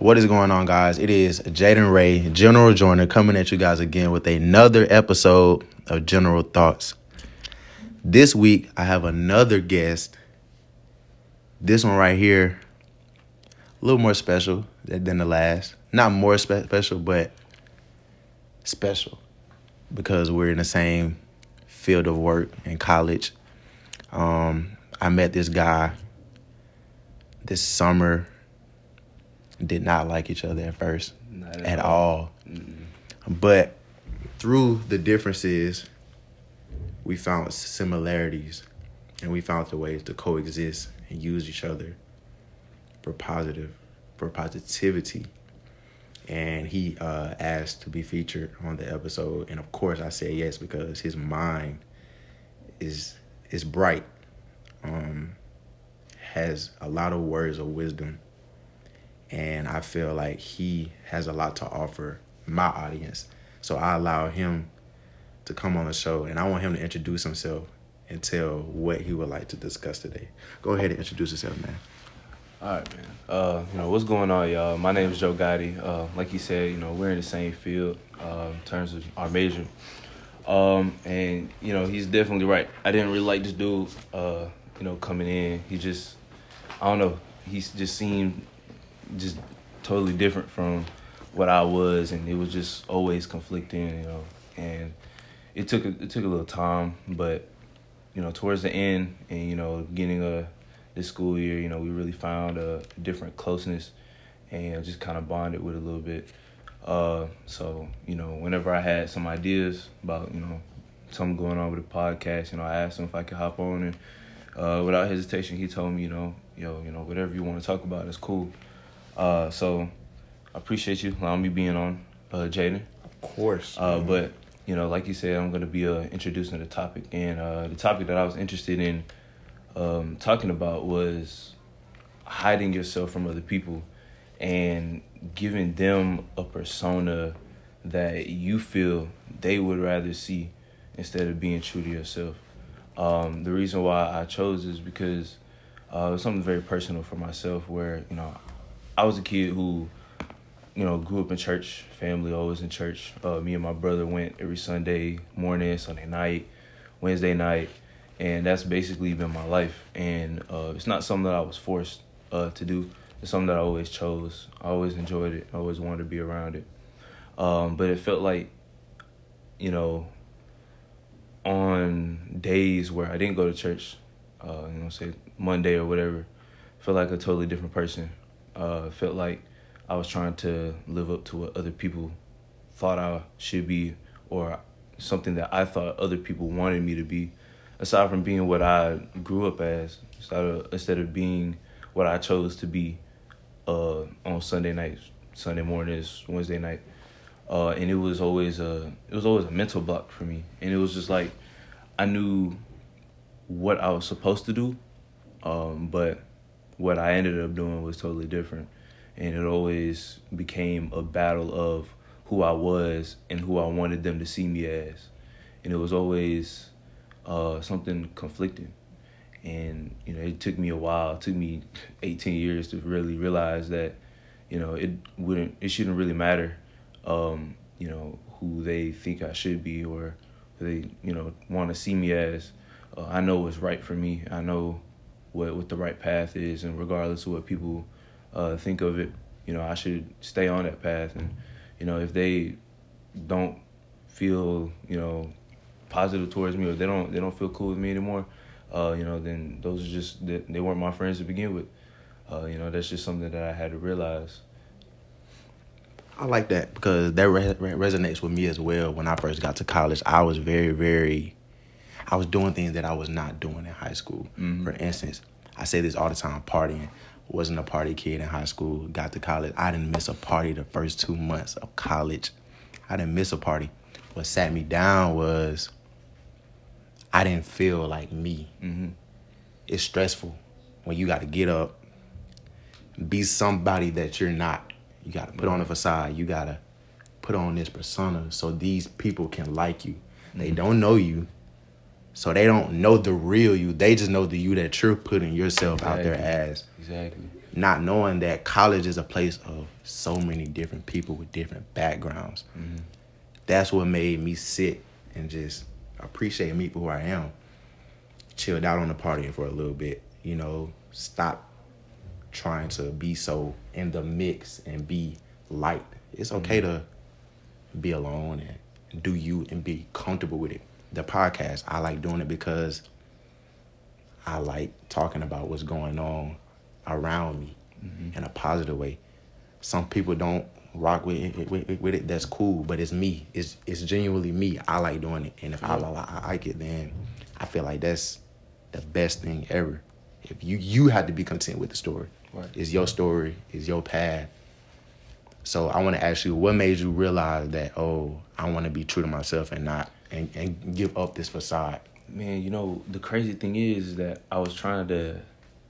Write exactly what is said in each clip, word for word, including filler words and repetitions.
What is going on, guys? It is Jaden Ray, General Jordan, coming at you guys again with another episode of General Thoughts. This week, I have another guest. This one right here, a little more special than the last. Not more spe- special, but special because we're in the same field of work in college. Um, I met this guy this summer. Did not like each other at first, not at, at all. all. But through the differences, we found similarities, and we found the ways to coexist and use each other for positive, for positivity. And he uh, asked to be featured on the episode, and of course, I said yes because his mind is is bright, um, has a lot of words of wisdom. And I feel like he has a lot to offer my audience. So I allow him to come on the show. And I want him to introduce himself and tell what he would like to discuss today. Go ahead and introduce yourself, man. All right, man. Uh, you know, what's going on, y'all? My name is Joe Gotti. Uh, like he said, you know, we're in the same field uh, in terms of our major. Um, and, you know, he's definitely right. I didn't really like this dude, uh, you know, coming in. He just, I don't know, he just seemed... just totally different from what I was, and it was just always conflicting, you know. And it took a, it took a little time, but you know, towards the end, and you know, beginning of this school year, you know, we really found a different closeness, and just kind of bonded with a little bit. Uh, so you know, whenever I had some ideas about you know something going on with the podcast, you know, I asked him if I could hop on, and uh, without hesitation, he told me, you know, yo, you know, whatever you want to talk about, it's cool. Uh, so I appreciate you allowing me being on, uh, Jaden. Of course. Uh, man. But, you know, like you said, I'm going to be uh, introducing the topic. And uh, the topic that I was interested in um, talking about was hiding yourself from other people and giving them a persona that you feel they would rather see instead of being true to yourself. Um, the reason why I chose is because uh, it was something very personal for myself where, you know, I was a kid who, you know, grew up in church, family always in church. Uh, me and my brother went every Sunday morning, Sunday night, Wednesday night, and that's basically been my life. And uh, it's not something that I was forced uh, to do. It's something that I always chose. I always enjoyed it. I always wanted to be around it. Um, but it felt like, you know, on days where I didn't go to church, uh, you know, say Monday or whatever, I felt like a totally different person. Uh, felt like I was trying to live up to what other people thought I should be or something that I thought other people wanted me to be, aside from being what I grew up as, instead of, instead of being what I chose to be uh, on Sunday nights, Sunday mornings, Wednesday night. Uh, and it was always a, it was always a mental block for me. And it was just like I knew what I was supposed to do, um, but... what I ended up doing was totally different. And it always became a battle of who I was and who I wanted them to see me as. And it was always uh, something conflicting. And, you know, it took me a while. It took me eighteen years to really realize that, you know, it wouldn't, it shouldn't really matter, um, you know, who they think I should be or who they, you know, want to see me as. Uh, I know what's right for me. I know what what the right path is, and regardless of what people uh, think of it, you know, I should stay on that path. And, you know, if they don't feel, you know, positive towards me or they don't they don't feel cool with me anymore, uh, you know, then those are just, they, they weren't my friends to begin with. Uh, you know, that's just something that I had to realize. I like that because that re- resonates with me as well. When I first got to college, I was very, very... I was doing things that I was not doing in high school. Mm-hmm. For instance, I say this all the time, partying. Wasn't a party kid in high school, got to college. I didn't miss a party the first two months of college. I didn't miss a party. What sat me down was I didn't feel like me. Mm-hmm. It's stressful when you got to get up, be somebody that you're not. You got to put on a facade. You got to put on this persona so these people can like you. Mm-hmm. They don't know you. So they don't know the real you. They just know the you that you're putting yourself exactly. out there as. Exactly. not knowing that college is a place of so many different people with different backgrounds. Mm-hmm. That's what made me sit and just appreciate me for who I am. Chilled out on the party for a little bit, you know, stop trying to be so in the mix and be light. It's okay mm-hmm. to be alone and do you and be comfortable with it. The podcast, I like doing it because I like talking about what's going on around me mm-hmm. in a positive way. Some people don't rock with it, with it, with it. That's cool, but it's me. It's it's genuinely me. I like doing it, and if I, I, I like it, then I feel like that's the best thing ever. If you you have to be content with the story. Right. It's your story. It's your path. So I want to ask you, what made you realize that? Oh, I want to be true to myself and not and, and give up this facade. Man, you know, the crazy thing is that I was trying to,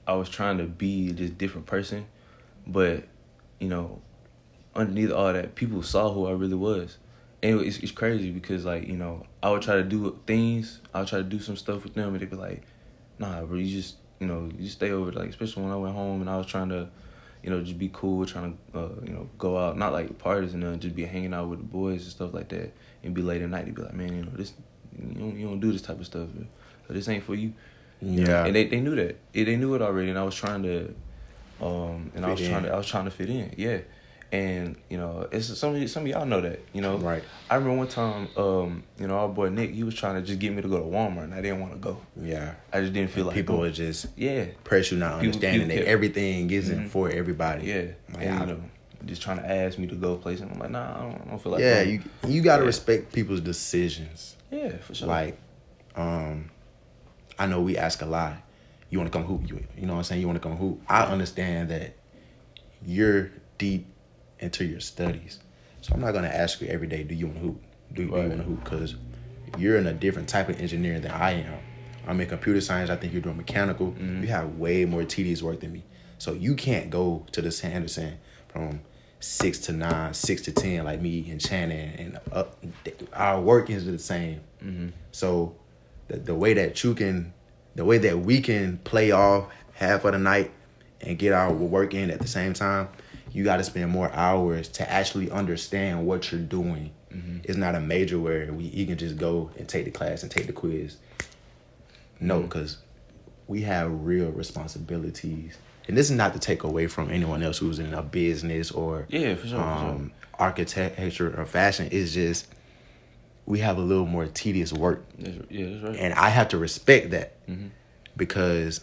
I was trying to be this different person, but, you know, underneath all that, people saw who I really was. And it's, it's crazy because, like, you know, I would try to do things, I would try to do some stuff with them, and they'd be like, nah, bro, you just, you know, you stay over, like, especially when I went home and I was trying to, you know, just be cool, trying to, uh, you know, go out, not like parties and nothing, just be hanging out with the boys and stuff like that, and be late at night, they'd be like, man, you know, this... You don't, you don't do this type of stuff, so this ain't for you. Yeah, know? And they, they knew that. Yeah, they knew it already, and I was trying to, um, and fit I was in. trying to, I was trying to fit in. Yeah, and you know, it's some of, some of y'all know that. You know, right? I remember one time, um, you know, our boy Nick, he was trying to just get me to go to Walmart, and I didn't want to go. Yeah, I just didn't feel and like people would just yeah press you, not people, understanding people that everything isn't mm-hmm. for everybody. Yeah, like, and, I know. Just trying to ask me to go places. I'm like, nah, I don't, I don't feel like. Yeah, going. you you gotta yeah. respect people's decisions. Yeah, for sure. Like, um, I know we ask a lot. You want to come hoop? You, you know what I'm saying? You want to come hoop? I understand that you're deep into your studies. So I'm not going to ask you every day, do you want to hoop? Do, right. do you want to hoop? Because you're in a different type of engineer than I am. I'm in computer science. I think you're doing mechanical. Mm-hmm. You have way more tedious work than me. So you can't go to the Sanderson from six to nine, six to ten, like me and Shannon, and up, our work is the same. Mm-hmm. So the, the way that you can, the way that we can play off half of the night and get our work in at the same time, you got to spend more hours to actually understand what you're doing. Mm-hmm. It's not a major where we you can just go and take the class and take the quiz. No, because mm-hmm. we have real responsibilities. And this is not to take away from anyone else who's in a business or yeah, for sure, um, for sure. architecture or fashion. It's just we have a little more tedious work. That's, yeah, that's right. And I have to respect that mm-hmm. because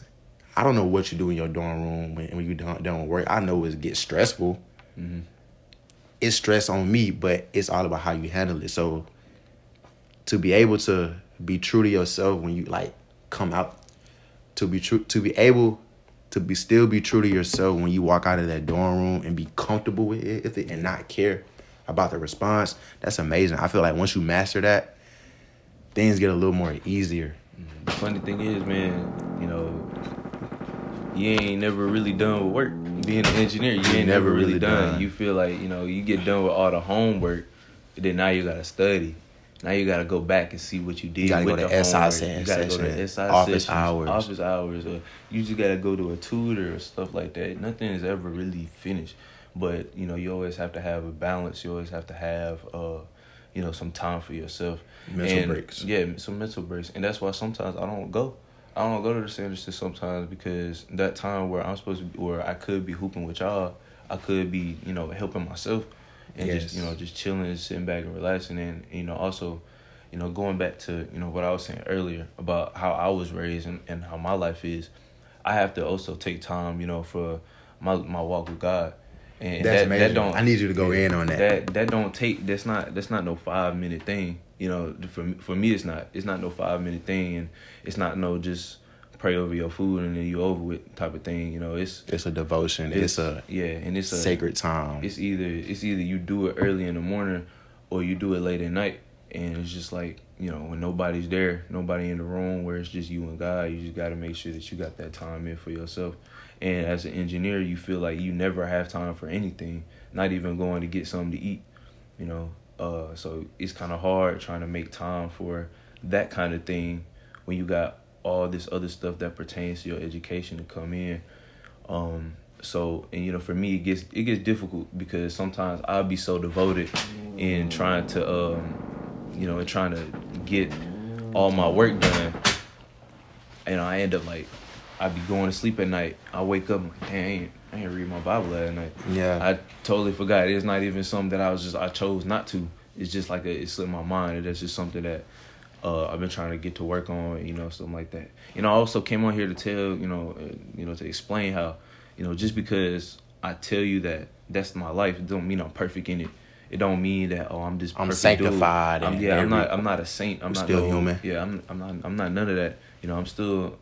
I don't know what you do in your dorm room when, when you don't, don't work. I know it gets stressful. Mm-hmm. It's stress on me, but it's all about how you handle it. So to be able to be true to yourself when you, like, come out, to be true, to be able... to be still be true to yourself when you walk out of that dorm room and be comfortable with it and not care about the response, that's amazing. I feel like once you master that, things get a little more easier. The funny thing is, man, you know, you ain't never really done with work. Being an engineer, you ain't never, never really, really done. done. You feel like, you know, you get done with all the homework, and then now you got to study. Now you gotta go back and see what you did. You gotta with go to the S I session. You gotta session, go to S I office sessions, hours. Office hours. Or you just gotta go to a tutor or stuff like that. Nothing is ever really finished. But you know, you always have to have a balance. You always have to have, uh, you know, some time for yourself. Mental and, breaks. Yeah, some mental breaks, and that's why sometimes I don't go. I don't go to the Sanderson sometimes because that time where I'm supposed to, be, where I could be hooping with y'all, I could be, you know, helping myself. And yes. just, you know, just chilling and sitting back and relaxing. And, you know, also, you know, going back to, you know, what I was saying earlier about how I was raised and, and how my life is, I have to also take time, you know, for my my walk with God. And that's that, amazing. That don't, I need you to go yeah, in on that. That that don't take, that's not, that's not no five minute thing. You know, for, for me, it's not, it's not no five minute thing. And it's not no just pray over your food and then you over with type of thing. You know, it's it's a devotion. It's, it's a yeah, and it's a sacred time. It's either it's either you do it early in the morning or you do it late at night. And it's just like, you know, when nobody's there, nobody in the room where it's just you and God, you just got to make sure that you got that time in for yourself. And as an engineer, you feel like you never have time for anything, not even going to get something to eat, you know. Uh, so it's kind of hard trying to make time for that kind of thing when you got all this other stuff that pertains to your education to come in. Um, So, and you know, for me, it gets it gets difficult because sometimes I'll be so devoted in trying to, um, you know, in trying to get all my work done, and I end up like, I be going to sleep at night. I wake up, I'm like, dang, I ain't read my Bible at night. Yeah, I totally forgot. It's not even something that I was just I chose not to. It's just like a, it slipped my mind. That's just something that uh, I've been trying to get to work on, you know, something like that. And I also came on here to tell, you know, uh, you know, to explain how. You know, just because I tell you that that's my life, it don't mean I'm perfect in it. It don't mean that oh I'm just perfect. I'm sanctified. Dude. I'm, yeah, every, I'm not. I'm not a saint. I'm not still no, human. Yeah, I'm. I'm not. I'm not none of that. You know, I'm still.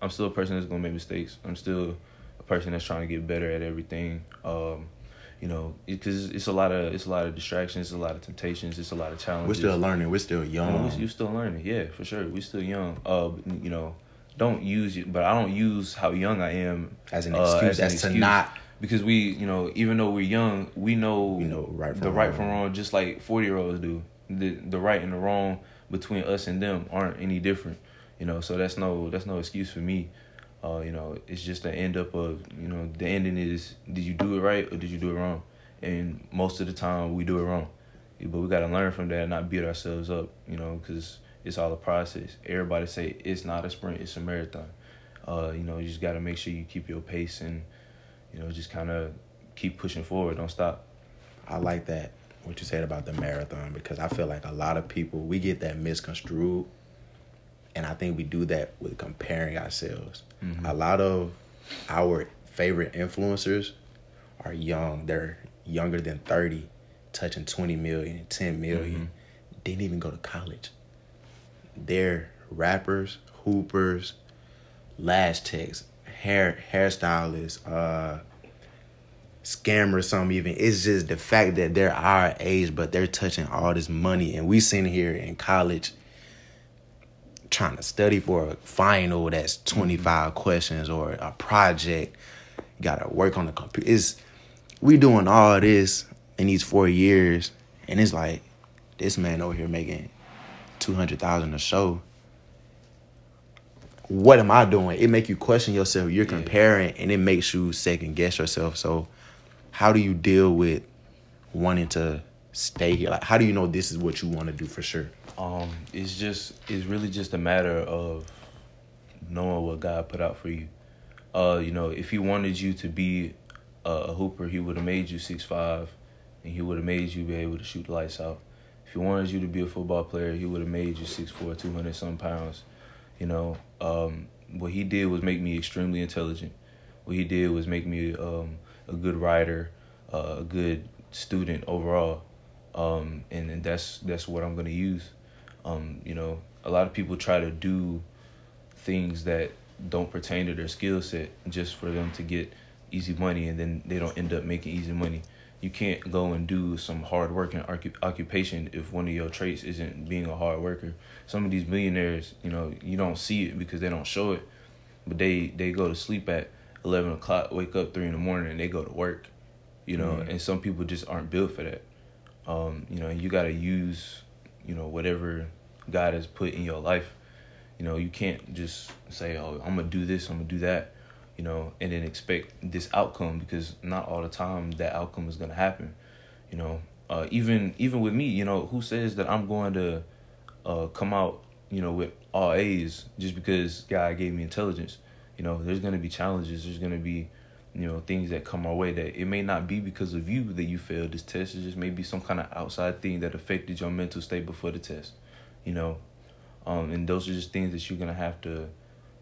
I'm still a person that's gonna make mistakes. I'm still a person that's trying to get better at everything. Um, you know, because it, it's a lot of it's a lot of distractions, it's a lot of temptations, it's a lot of challenges. We're still learning. We're still young. You know, you're still learning. Yeah, for sure. We're still young. Uh, you know. Don't use it, but I don't use how young I am as an excuse. Uh, as, as an to excuse. Not because we, you know, even though we're young, we know, we know right from the right wrong. from wrong, just like forty-year-olds do. The the right and the wrong between us and them aren't any different, you know. So that's no that's no excuse for me. Uh, you know, it's just the end up of you know the ending is did you do it right or did you do it wrong? And most of the time we do it wrong, but we got to learn from that and not beat ourselves up, you know, because. It's all a process. Everybody say it's not a sprint, it's a marathon. Uh, you know, you just got to make sure you keep your pace and, you know, just kind of keep pushing forward. Don't stop. I like that, what you said about the marathon, because I feel like a lot of people, we get that misconstrued. And I think we do that with comparing ourselves. Mm-hmm. A lot of our favorite influencers are young. They're younger than thirty, touching twenty million, ten million. Mm-hmm. Didn't even go to college. They're rappers, hoopers, lash techs, hair hairstylists, uh, scammers, some even. It's just the fact that they're our age, but they're touching all this money. And we sitting here in college trying to study for a final that's twenty-five questions or a project. You got to work on the computer. It's, we doing all this in these four years, and it's like this man over here making two hundred thousand a show. What am I doing? It make you question yourself. You're comparing, and it makes you second guess yourself. So how do you deal with wanting to stay here? Like, how do you know this is what you want to do for sure? Um, it's just, it's really just a matter of knowing what God put out for you. Uh, you know, if He wanted you to be a, a hooper, He would have made you six five, and He would have made you be able to shoot the lights out. If He wanted you to be a football player, He would have made you six four, two hundred some pounds. You know, um, what He did was make me extremely intelligent. What He did was make me um, a good writer, uh, a good student overall. Um, and, and that's that's what I'm going to use. Um, you know, a lot of people try to do things that don't pertain to their skill set just for them to get easy money, and then they don't end up making easy money. You can't go and do some hard work and occupation if one of your traits isn't being a hard worker. Some of these millionaires, you know, you don't see it because they don't show it, but they, they go to sleep at eleven o'clock, wake up three in the morning, and they go to work, you know, mm-hmm. And some people just aren't built for that. Um, you know, you got to use, you know, whatever God has put in your life. You know, you can't just say, oh, I'm going to do this, I'm going to do that. You know, and then expect this outcome, because not all the time that outcome is gonna happen. You know, uh, even even with me, you know, who says that I'm going to uh, come out, you know, with all A's just because God gave me intelligence? You know, there's gonna be challenges. There's gonna be, you know, things that come our way that it may not be because of you that you failed this test. It just may be some kind of outside thing that affected your mental state before the test. You know, um, and those are just things that you're gonna have to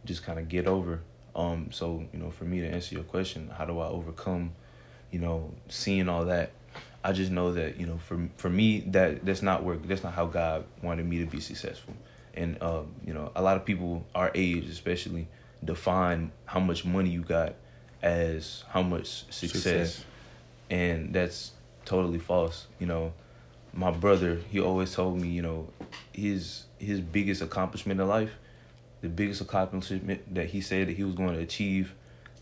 just kind of get over. Um, so, you know, for me to answer your question, how do I overcome, you know, seeing all that? I just know that, you know, for for me, that that's not work. That's not how God wanted me to be successful. And, uh, you know, a lot of people our age especially define how much money you got as how much success. success. And that's totally false. You know, my brother, he always told me, you know, his his biggest accomplishment in life, the biggest accomplishment that he said that he was going to achieve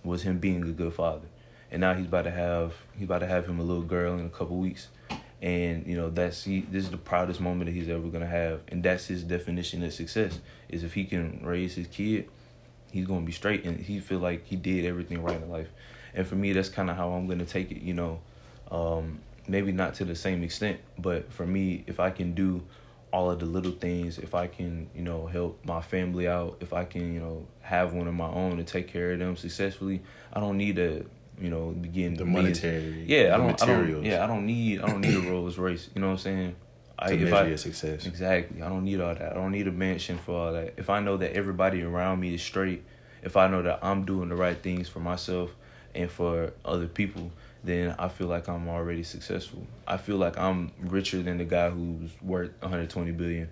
was him being a good father. And now he's about to have he's about to have him a little girl in a couple weeks. And, you know, that's he this is the proudest moment that he's ever gonna have. And that's his definition of success, is if he can raise his kid, he's gonna be straight and he feel like he did everything right in life. And for me, that's kind of how I'm going to take it, you know. Um, maybe not to the same extent, but for me, if I can do all of the little things, if I can, you know, help my family out, if I can, you know, have one of my own and take care of them successfully, I don't need to, you know, begin the monetary. Yeah, I don't. Materials. I don't. Yeah, I don't need. I don't need a Rolls Royce. You know what I'm saying? I, to measure I, your success. Exactly. I don't need all that. I don't need a mansion for all that. If I know that everybody around me is straight, if I know that I'm doing the right things for myself and for other people, then I feel like I'm already successful. I feel like I'm richer than the guy who's worth one hundred twenty billion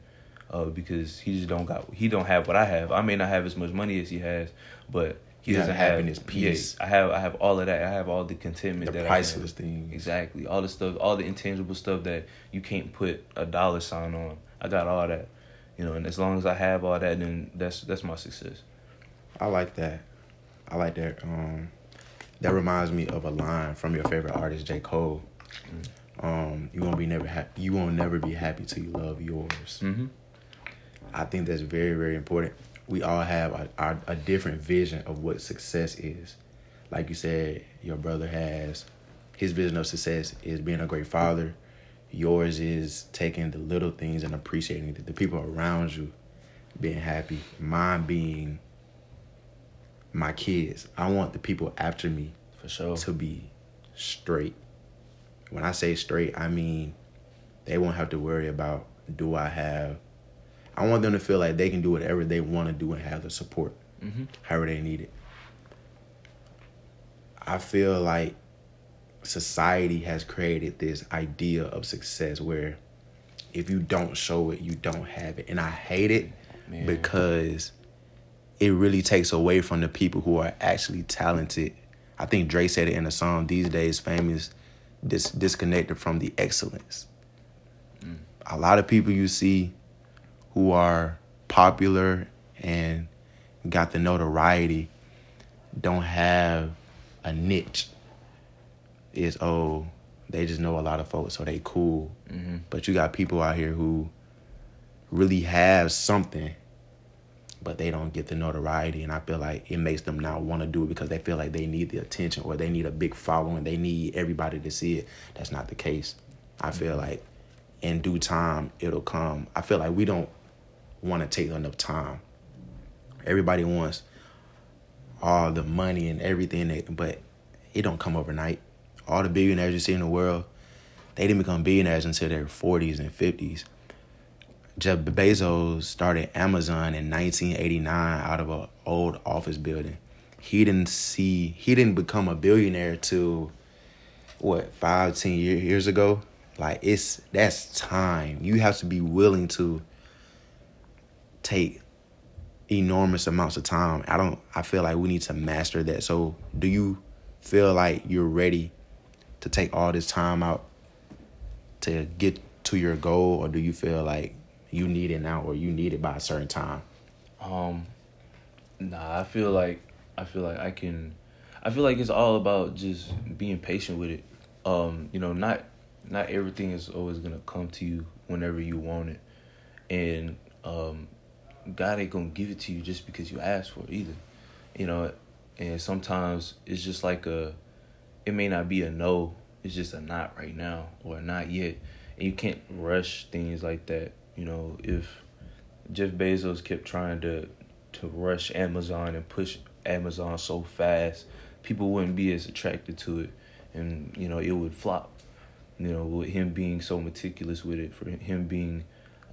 dollars uh, because he just don't got, he don't have what I have. I may not have as much money as he has, but he You're doesn't have his peace. Yeah, I have, I have all of that. I have all the contentment. The that priceless I have. Things. Exactly. All the stuff, all the intangible stuff that you can't put a dollar sign on. I got all that, you know. And as long as I have all that, then that's that's my success. I like that. I like that. Um, That reminds me of a line from your favorite artist, J. Cole. Mm-hmm. Um, you won't be never happy. You won't never be happy till you love yours. Mm-hmm. I think that's very, very important. We all have a, a, a different vision of what success is. Like you said, your brother has his vision of success is being a great father. Yours is taking the little things and appreciating the, the people around you, being happy. Mine being my kids. I want the people after me for sure to be straight. When I say straight, I mean they won't have to worry about do I have... I want them to feel like they can do whatever they want to do and have the support, mm-hmm. however they need it. I feel like society has created this idea of success where if you don't show it, you don't have it. And I hate it Man. because... it really takes away from the people who are actually talented. I think Dre said it in a song, these days fame is dis- disconnected from the excellence. Mm. A lot of people you see who are popular and got the notoriety don't have a niche. It's, oh, they just know a lot of folks, so they cool. Mm-hmm. But you got people out here who really have something, but they don't get the notoriety, and I feel like it makes them not want to do it because they feel like they need the attention or they need a big following. They need everybody to see it. That's not the case. I feel like in due time, it'll come. I feel like we don't want to take enough time. Everybody wants all the money and everything, but it don't come overnight. All the billionaires you see in the world, they didn't become billionaires until their forties and fifties. Jeff Bezos started Amazon in nineteen eighty-nine out of an old office building. He didn't see, he didn't become a billionaire till, what, five, ten years ago? Like, it's, that's time. You have to be willing to take enormous amounts of time. I don't, I feel like we need to master that. So do you feel like you're ready to take all this time out to get to your goal, or do you feel like you need it now, or you need it by a certain time? Um, nah, I feel like I feel like I can. I feel like it's all about just being patient with it. Um, you know, not not everything is always gonna come to you whenever you want it, and um, God ain't gonna give it to you just because you asked for it either. You know, and sometimes it's just like a, it may not be a no, it's just a not right now or a not yet, and you can't rush things like that. You know, if Jeff Bezos kept trying to to rush Amazon and push Amazon so fast, people wouldn't be as attracted to it, and, you know, it would flop. You know, with him being so meticulous with it, for him being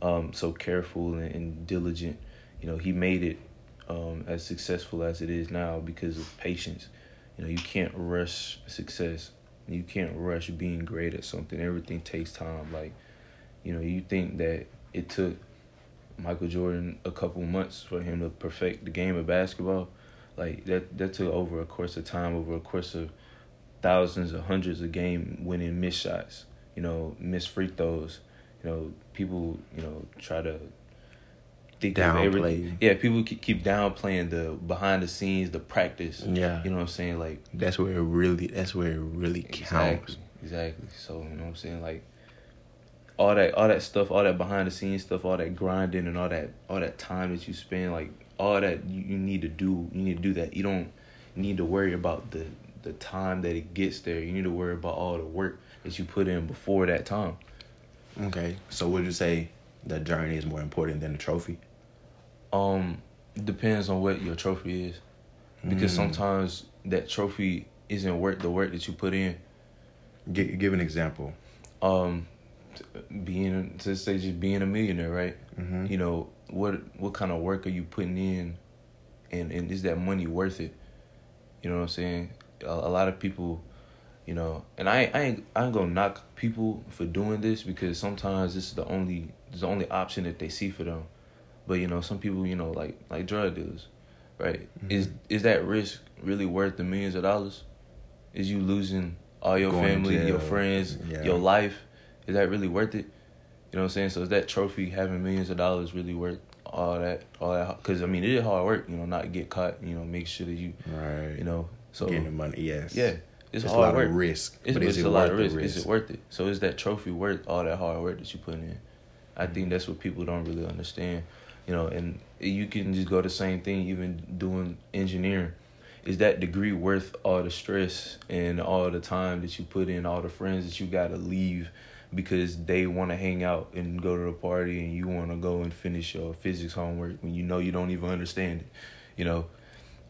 um, so careful and, and diligent, you know, he made it um, as successful as it is now because of patience. You know, you can't rush success. You can't rush being great at something. Everything takes time. Like, you know, you think that it took Michael Jordan a couple months for him to perfect the game of basketball. Like, that that took over a course of time, over a course of thousands or hundreds of game-winning missed shots, you know, missed free throws. You know, people, you know, try to think downplay. Of everything. Yeah, people keep downplaying the behind-the-scenes, the practice. Yeah. You know what I'm saying? Like, that's where it really, that's where it really counts. Exactly, exactly. So, you know what I'm saying? Like, All that, all that stuff, all that behind the scenes stuff, all that grinding and all that, all that time that you spend, like all that you, you need to do, you need to do that. You don't need to worry about the the time that it gets there. You need to worry about all the work that you put in before that time. Okay. So would you say the journey is more important than the trophy? Um, depends on what your trophy is. Because mm. sometimes that trophy isn't worth the work that you put in. G- give an example. Um, being, to say just being a millionaire, right? Mm-hmm. You know, what what kind of work are you putting in? And, and is that money worth it? You know what I'm saying? A, a lot of people, you know, and I I ain't I ain't gonna knock people for doing this, because sometimes this is the only the only option that they see for them. But you know, some people, you know, like like drug dealers, right? Mm-hmm. Is is that risk really worth the millions of dollars? Is you losing all your Going family, your friends, yeah. your life? Is that really worth it? You know what I'm saying? So is that trophy, having millions of dollars, really worth all that, all that? Because I mean, it is hard work, you know, not to get caught. You know, make sure that you, right. you know, so getting the money, yes, yeah, it's, it's hard a lot work. Of risk, it's, but it's is it a lot of risk. risk. Is it worth it? So is that trophy worth all that hard work that you put in? I mm-hmm. think that's what people don't really understand, you know. And you can just go the same thing, even doing engineering. Is that degree worth all the stress and all the time that you put in, all the friends that you gotta leave because they want to hang out and go to the party and you want to go and finish your physics homework when you know you don't even understand it, you know?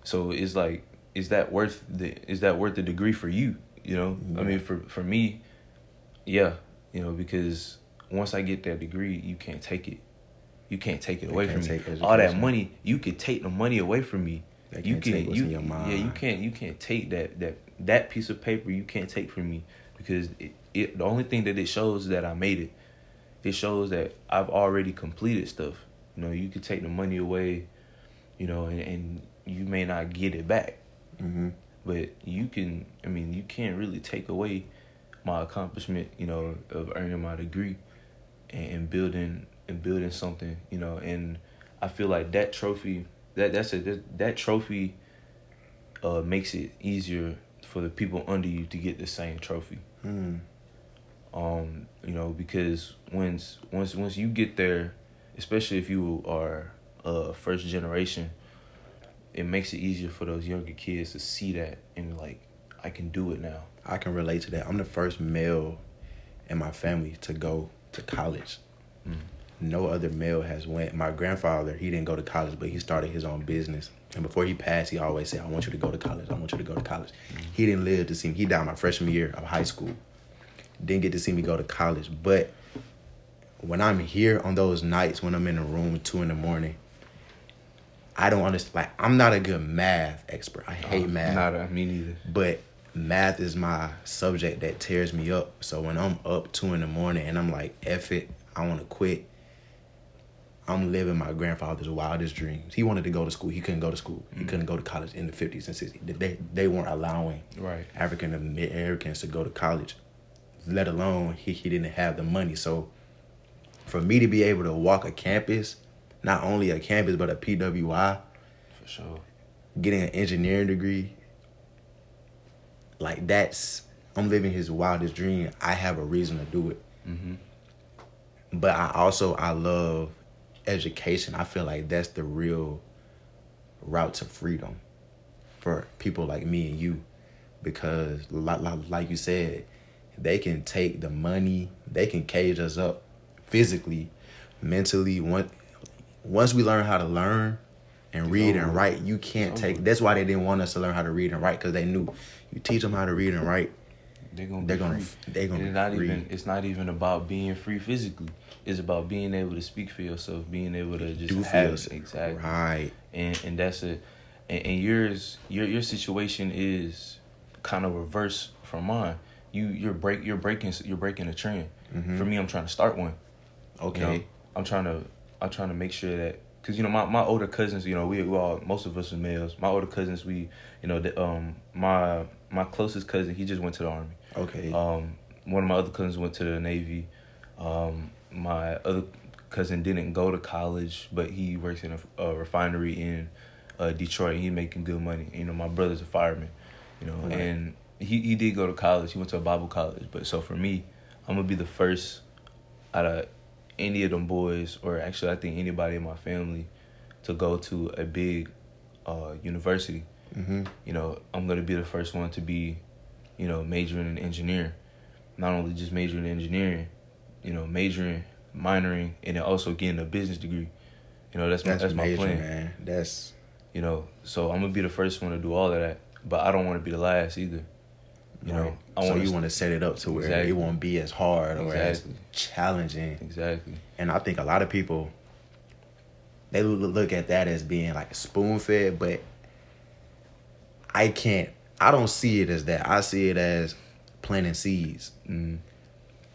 So it's like, is that worth the is that worth the degree for you, you know? Yeah. I mean, for, for me, yeah, you know, because once I get that degree, you can't take it. You can't take it they away from me. Education. All that money, you could take the money away from me. They you can't, can, you, in your mind. Yeah, you can't, you can't take that, that, that piece of paper. You can't take from me, because it, it, the only thing that it shows is that I made it. It shows that I've already completed stuff. You know, you could take the money away, you know, and, and you may not get it back. Mm-hmm. But you can, I mean, you can't really take away my accomplishment, you know, of earning my degree and, and building and building something, you know. And I feel like that trophy, that that's a, that, that trophy uh, makes it easier for the people under you to get the same trophy. Mm. Um, you know, because once once once you get there, especially if you are uh, first generation, it makes it easier for those younger kids to see that and like, I can do it now. I can relate to that. I'm the first male in my family to go to college. Mm. No other male has went. My grandfather, he didn't go to college, but he started his own business. And before he passed, he always said, I want you to go to college. I want you to go to college. He didn't live to see me. He died my freshman year of high school. Didn't get to see me go to college. But when I'm here on those nights, when I'm in the room at two in the morning, I don't understand. Like, I'm not a good math expert. I hate um, math. Not a, me neither. But math is my subject that tears me up. So when I'm up two in the morning and I'm like, F it, I want to quit. I'm living my grandfather's wildest dreams. He wanted to go to school. He couldn't go to school. He mm-hmm. couldn't go to college in the fifties and sixties. They they weren't allowing right. African Americans to go to college, let alone he, he didn't have the money. So for me to be able to walk a campus, not only a campus, but a P W I. For sure. Getting an engineering degree, like that's, I'm living his wildest dream. I have a reason to do it. Mm-hmm. But I also, I love education. I feel like that's the real route to freedom for people like me and you, because like you said, they can take the money, they can cage us up physically, mentally. Once we learn how to learn and read and write, you can't take, that's why they didn't want us to learn how to read and write, because they knew you teach them how to read and write, they're gonna they're gonna they're gonna it's not even it's not even about being free physically. It's about being able to speak for yourself, being able to just do have yourself. Exactly right. And and that's it. And, and yours your your situation is kind of reverse from mine. You you're break you're breaking you're breaking a trend. Mm-hmm. For me, I'm trying to start one. Okay, you know, I'm trying to I'm trying to make sure that, because you know my, my older cousins, you know we, we all most of us are males. My older cousins, we you know the, um my my closest cousin, he just went to the Army. Okay. Um, one of my other cousins went to the Navy. Um, my other cousin didn't go to college, but he works in a, a refinery in uh, Detroit. He's making good money. You know, my brother's a fireman. You know, right. And he, he did go to college. He went to a Bible college. But so for me, I'm gonna be the first out of any of them boys, or actually I think anybody in my family, to go to a big uh, university. Mm-hmm. You know, I'm going to be the first one to be, you know, majoring in engineering. Not only just majoring in engineering, you know, majoring, minoring, and then also getting a business degree. You know, that's, that's, my, that's major, my plan. Man. That's, you know, so I'm going to be the first one to do all of that, but I don't want to be the last either. You right. know, I so want you want to set it up to where exactly. it won't be as hard or exactly. as challenging. Exactly. And I think a lot of people, they look at that as being like spoon-fed, but I can't, I don't see it as that. I see it as planting seeds. Mm.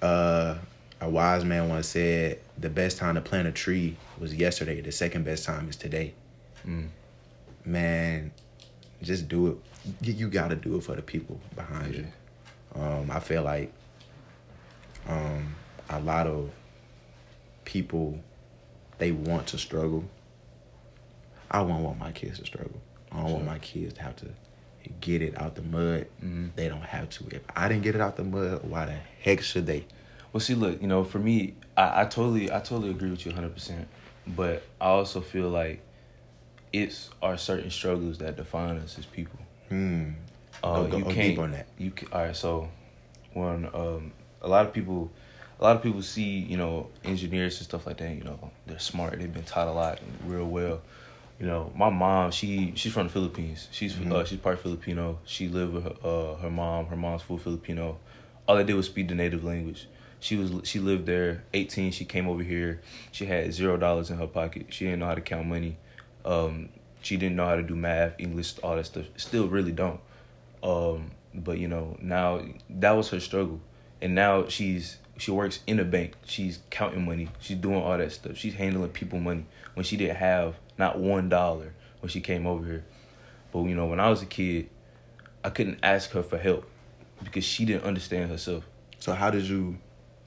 Uh, a wise man once said, the best time to plant a tree was yesterday. The second best time is today. Mm. Man, just do it. You, you got to do it for the people behind yeah. you. Um, I feel like um, a lot of people, they want to struggle. I won't want my kids to struggle. I don't sure. want my kids to have to get it out the mud. Mm-hmm. They don't have to. If I didn't get it out the mud, why the heck should they? Well, see, look, you know, for me, I, I totally I totally agree with you one hundred percent. But I also feel like it's our certain struggles that define us as people. Mm. Uh, go go you can't, deep on that. You can, all right, so when um, a lot of people... A lot of people see, you know, engineers and stuff like that, you know, they're smart. They've been taught a lot real well. You know, my mom, she she's from the Philippines. She's mm-hmm. uh, she's part Filipino. She lived with her, uh, her mom. Her mom's full Filipino. All they did was speak the native language. She was she lived there, eighteen. She came over here. She had zero dollars in her pocket. She didn't know how to count money. Um, she didn't know how to do math, English, all that stuff. Still really don't. Um, but, you know, now that was her struggle. And now she's... She works in a bank. She's counting money. She's doing all that stuff. She's handling people money when she didn't have not one dollar when she came over here. But, you know, when I was a kid, I couldn't ask her for help because she didn't understand herself. So how did you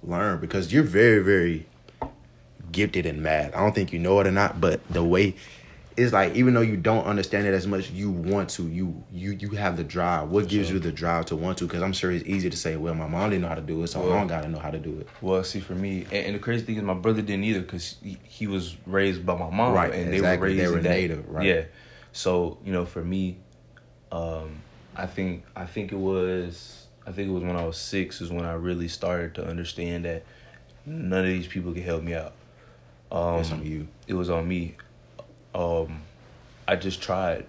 learn? Because you're very, very gifted in math. I don't think you know it or not, but the way it's like, even though you don't understand it as much, you want to. You you you have the drive. What gives sure. you the drive to want to? Because I'm sure it's easy to say, well, my mom didn't know how to do it, so well, I don't got to know how to do it. Well, see, for me, and, and the crazy thing is my brother didn't either because he, he was raised by my mom. Right, and exactly. They were raised. They were native, that, right? Yeah. So, you know, for me, um, I think I think it was I think it was when I was six is when I really started to understand that none of these people could help me out. Um, That's on you. It was on me. Um, I just tried,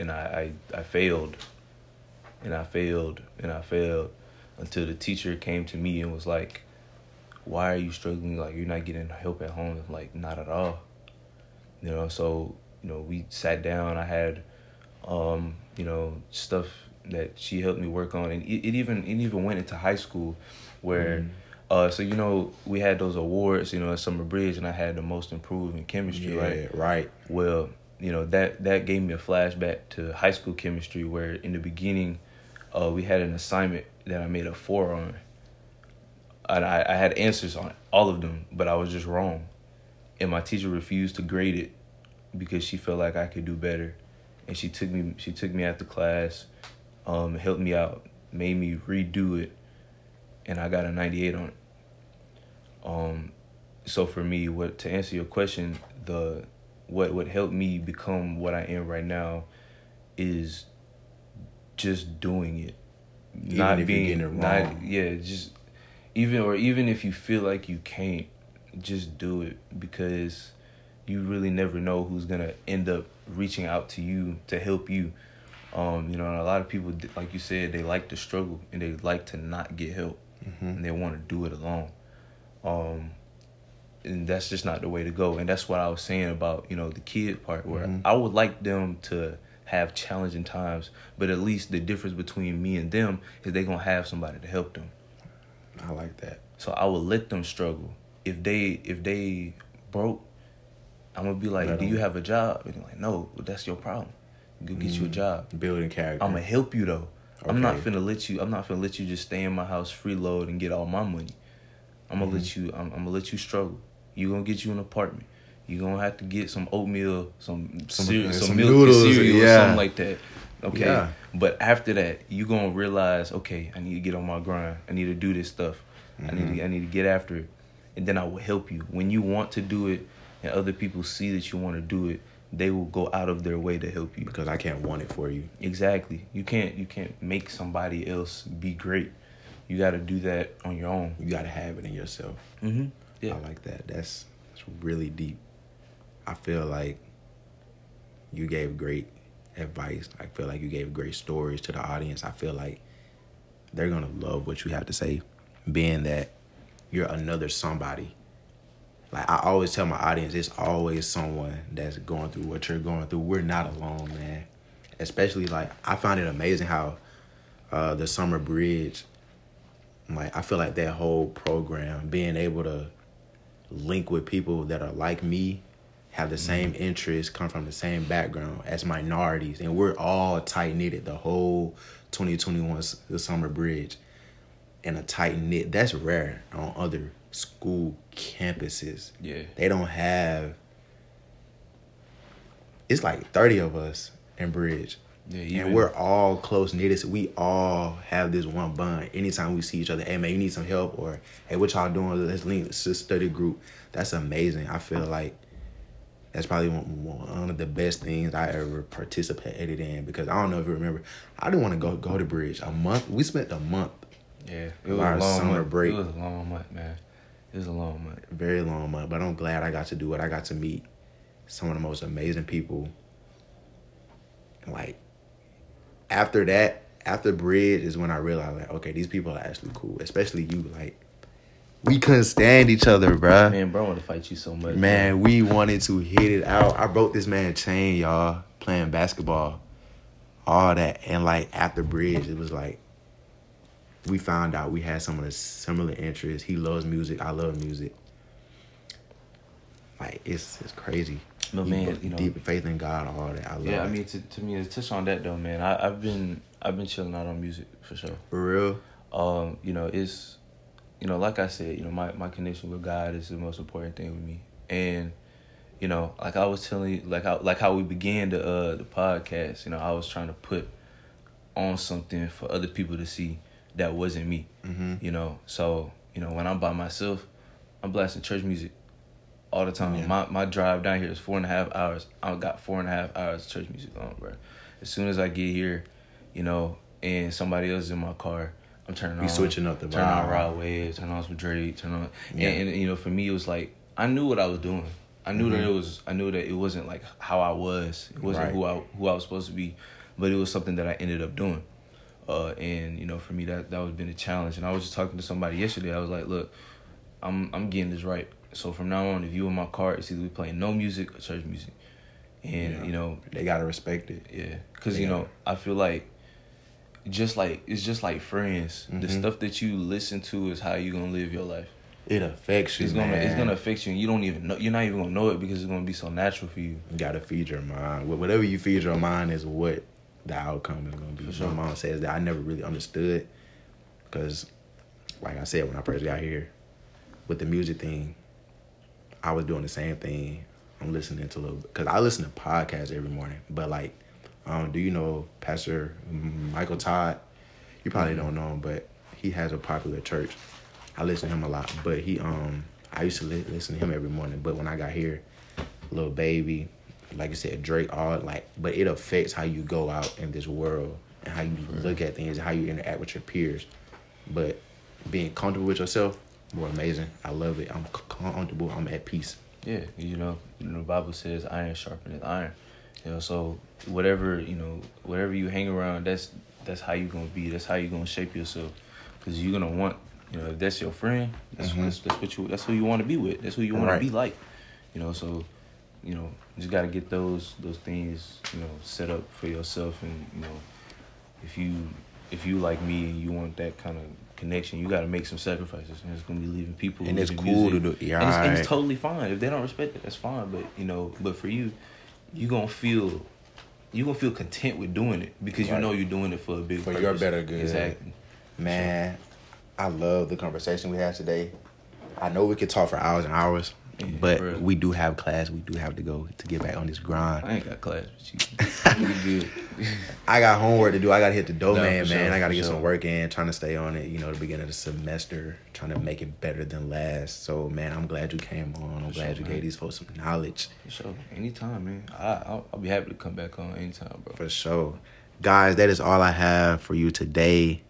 and I, I, I failed, and I failed, and I failed, until the teacher came to me and was like, why are you struggling? Like, you're not getting help at home. I'm like, not at all. You know, so, you know, we sat down. I had, um, you know, stuff that she helped me work on. And it, it even it even went into high school where, mm. uh, so, you know, we had those awards, you know, at Summer Bridge, and I had the most improved in chemistry, yeah, right? right. Well, you know, that, that gave me a flashback to high school chemistry where in the beginning uh, we had an assignment that I made a four on. And I, I had answers on all of them, but I was just wrong. And my teacher refused to grade it because she felt like I could do better. And she took me she took me after class, um, helped me out, made me redo it, and I got a ninety-eight on it. Um, so for me, what to answer your question, the... What would help me become what I am right now is just doing it. Even not if being, you're getting it wrong. Not, yeah, just even or even if you feel like you can't, just do it because you really never know who's gonna end up reaching out to you to help you. Um, you know, and a lot of people, like you said, they like to struggle and they like to not get help, mm-hmm. and they want to do it alone. Um, And that's just not the way to go. And that's what I was saying about, you know, the kid part where mm-hmm. I would like them to have challenging times, but at least the difference between me and them is they're going to have somebody to help them. I like that. So I would let them struggle. If they if they broke, I'm going to be like, let do them. You have a job? And they're like, no, well, that's your problem. Go get mm-hmm. you a job. Building character. I'm going to help you, though. Okay. I'm not finna let you. I'm not finna let you just stay in my house freeload and get all my money. I'm going to mm-hmm. let you. I'm, I'm going to let you struggle. You're going to get you an apartment. You're going to have to get some oatmeal, some some, cereal, some, some milk noodles, and cereal yeah. or something like that. Okay? Yeah. But after that, you're going to realize, okay, I need to get on my grind. I need to do this stuff. Mm-hmm. I need to, I need to get after it. And then I will help you. When you want to do it and other people see that you want to do it, they will go out of their way to help you. Because I can't want it for you. Exactly. You can't you can't make somebody else be great. You got to do that on your own. You got to have it in yourself. Mm-hmm. Yeah. I like that. That's, that's really deep. I feel like you gave great advice. I feel like you gave great stories to the audience. I feel like they're going to love what you have to say, being that you're another somebody. Like, I always tell my audience, it's always someone that's going through what you're going through. We're not alone, man. Especially, like, I find it amazing how uh, the Summer Bridge, like, I feel like that whole program, being able to link with people that are like me, have the mm-hmm. same interests, come from the same background as minorities. And we're all tight-knitted, the whole twenty twenty-one the Summer Bridge, and a tight-knit. That's rare on other school campuses. Yeah. They don't have... It's like thirty of us in Bridge. Yeah, and mean. We're all close-knitted. We all have this one bond. Anytime we see each other, hey, man, you need some help? Or, hey, what y'all doing? Let's link. It's a study group. That's amazing. I feel like that's probably one, one of the best things I ever participated in, because I don't know if you remember, I didn't want to go go to Bridge a month. We spent a month. Yeah, it was our a long summer month. break. It was a long month, man. It was a long month, very long month. But I'm glad I got to do it. I got to meet some of the most amazing people. Like after that, after Bridge is when I realized, like, okay, these people are actually cool, especially you, like. We couldn't stand each other, bruh. Man, bro, I want to fight you so much. Man, man, we wanted to hit it out. I broke this man chain, y'all, playing basketball, all that. And, like, after Bridge, it was like we found out we had some of the similar interests. He loves music. I love music. Like, it's it's crazy. No, man, you, you know, deep faith in God, all that. I love yeah, it. I mean, to, to me, to touch on that, though, man, I, I've been I've been chilling out on music, for sure. For real? Um, you know, it's... You know, like I said, you know, my, my connection with God is the most important thing with me. And, you know, like I was telling you, like how, like how we began the uh, the podcast, you know, I was trying to put on something for other people to see that wasn't me, mm-hmm. you know. So, you know, when I'm by myself, I'm blasting church music all the time. Yeah. My my drive down here is four and a half hours. I've got four and a half hours of church music on, bro. As soon as I get here, you know, and somebody else is in my car, I'm turning we on, switching up the vibe. Turn on Rod Wave, turn on some Dre, turn on, yeah. and, and you know, for me, it was like I knew what I was doing. I knew mm-hmm. that it was, I knew that it wasn't like how I was. It wasn't right. who I who I was supposed to be, but it was something that I ended up doing. Uh, and you know, for me, that that was been a challenge. And I was just talking to somebody yesterday. I was like, look, I'm I'm getting this right. So from now on, if you in my car, it's either we playing no music or church music, and yeah. you know, they gotta respect it. Yeah, because you know, I feel like. Just like it's just like friends. Mm-hmm. The stuff that you listen to is how you gonna live your life. It affects you. It's gonna man. it's gonna affect you, and you don't even know. You're not even gonna know it because it's gonna be so natural for you. You gotta feed your mind. Whatever you feed your mind is what the outcome is gonna be. For sure. My mom says that I never really understood because, like I said, when I first got here with the music thing, I was doing the same thing. I'm listening to a little because I listen to podcasts every morning, but like. Um, do you know Pastor Michael Todd? You probably don't know him, but he has a popular church. I listen to him a lot, but he um I used to li- listen to him every morning. But when I got here, Little Baby, like I said, Drake, all like, but it affects how you go out in this world and how you look at things and how you interact with your peers. But being comfortable with yourself, more amazing. I love it. I'm comfortable. I'm at peace. Yeah, you know, you know the Bible says iron sharpens iron. You know, so whatever, you know, whatever you hang around, that's that's how you're going to be. That's how you're going to shape yourself. Because you're going to want, you know, if that's your friend, that's, mm-hmm. that's, that's what you that's who you want to be with. That's who you want right. to be like. You know, so, you know, you just got to get those those things, you know, set up for yourself. And, you know, if you, if you like me and you want that kind of connection, you got to make some sacrifices. And it's going to be leaving people. And it's cool music. to do. Yeah, and, it's, right. and it's totally fine. If they don't respect it, that's fine. But, you know, but for you, you're going to feel... You gonna feel content with doing it because right. you know you're doing it for a big for purpose. Your better good. Exactly, man. So. I love the conversation we had today. I know we could talk for hours and hours, Yeah, but we do have class. We do have to go to get back on this grind. I ain't got class with you. I got homework to do. I got to hit the dough, no, man, sure, man. I got to get sure. some work in, trying to stay on it, you know, the beginning of the semester, trying to make it better than last. So, man, I'm glad you came on. I'm for glad sure, you man. gave these folks some knowledge. For sure. Anytime, man. I, I'll, I'll be happy to come back on anytime, bro. For sure. Guys, that is all I have for you today.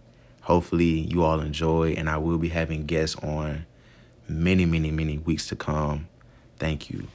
Hopefully, you all enjoy, and I will be having guests on many, many, many weeks to come. Thank you.